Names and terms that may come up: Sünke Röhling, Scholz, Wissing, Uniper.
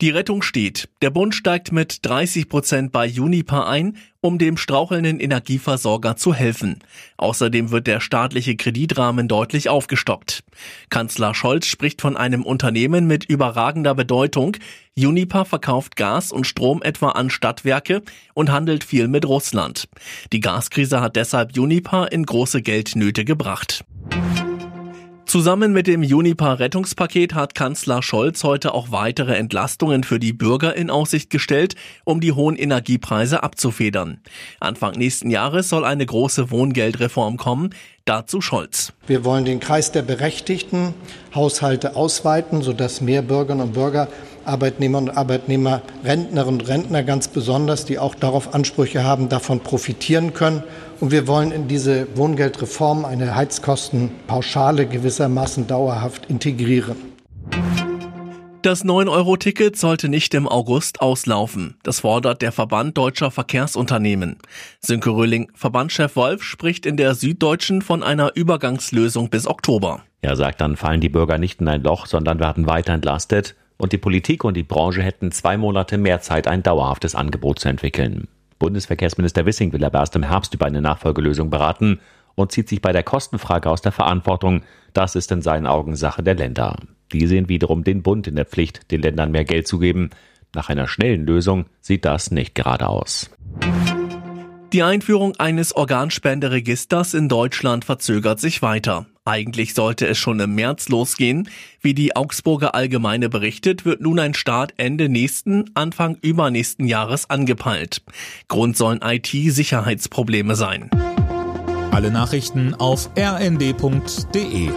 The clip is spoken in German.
Die Rettung steht. Der Bund steigt mit 30% bei Uniper ein, um dem strauchelnden Energieversorger zu helfen. Außerdem wird der staatliche Kreditrahmen deutlich aufgestockt. Kanzler Scholz spricht von einem Unternehmen mit überragender Bedeutung. Uniper verkauft Gas und Strom etwa an Stadtwerke und handelt viel mit Russland. Die Gaskrise hat deshalb Uniper in große Geldnöte gebracht. Zusammen mit dem Uniper-Rettungspaket hat Kanzler Scholz heute auch weitere Entlastungen für die Bürger in Aussicht gestellt, um die hohen Energiepreise abzufedern. Anfang nächsten Jahres soll eine große Wohngeldreform kommen. Dazu Scholz. Wir wollen den Kreis der berechtigten Haushalte ausweiten, sodass mehr Bürgerinnen und Bürger, Arbeitnehmerinnen und Arbeitnehmer, Rentnerinnen und Rentner ganz besonders, die auch darauf Ansprüche haben, davon profitieren können. Und wir wollen in diese Wohngeldreform eine Heizkostenpauschale gewissermaßen dauerhaft integrieren. Das 9-Euro-Ticket sollte nicht im August auslaufen. Das fordert der Verband Deutscher Verkehrsunternehmen. Sünke Röhling, Verbandschef Wolf, spricht in der Süddeutschen von einer Übergangslösung bis Oktober. Er sagt, dann fallen die Bürger nicht in ein Loch, sondern werden weiter entlastet. Und die Politik und die Branche hätten 2 Monate mehr Zeit, ein dauerhaftes Angebot zu entwickeln. Bundesverkehrsminister Wissing will aber erst im Herbst über eine Nachfolgelösung beraten und zieht sich bei der Kostenfrage aus der Verantwortung. Das ist in seinen Augen Sache der Länder. Die sehen wiederum den Bund in der Pflicht, den Ländern mehr Geld zu geben. Nach einer schnellen Lösung sieht das nicht gerade aus. Die Einführung eines Organspenderegisters in Deutschland verzögert sich weiter. Eigentlich sollte es schon im März losgehen. Wie die Augsburger Allgemeine berichtet, wird nun ein Start Ende nächsten, Anfang übernächsten Jahres angepeilt. Grund sollen IT-Sicherheitsprobleme sein. Alle Nachrichten auf rnd.de.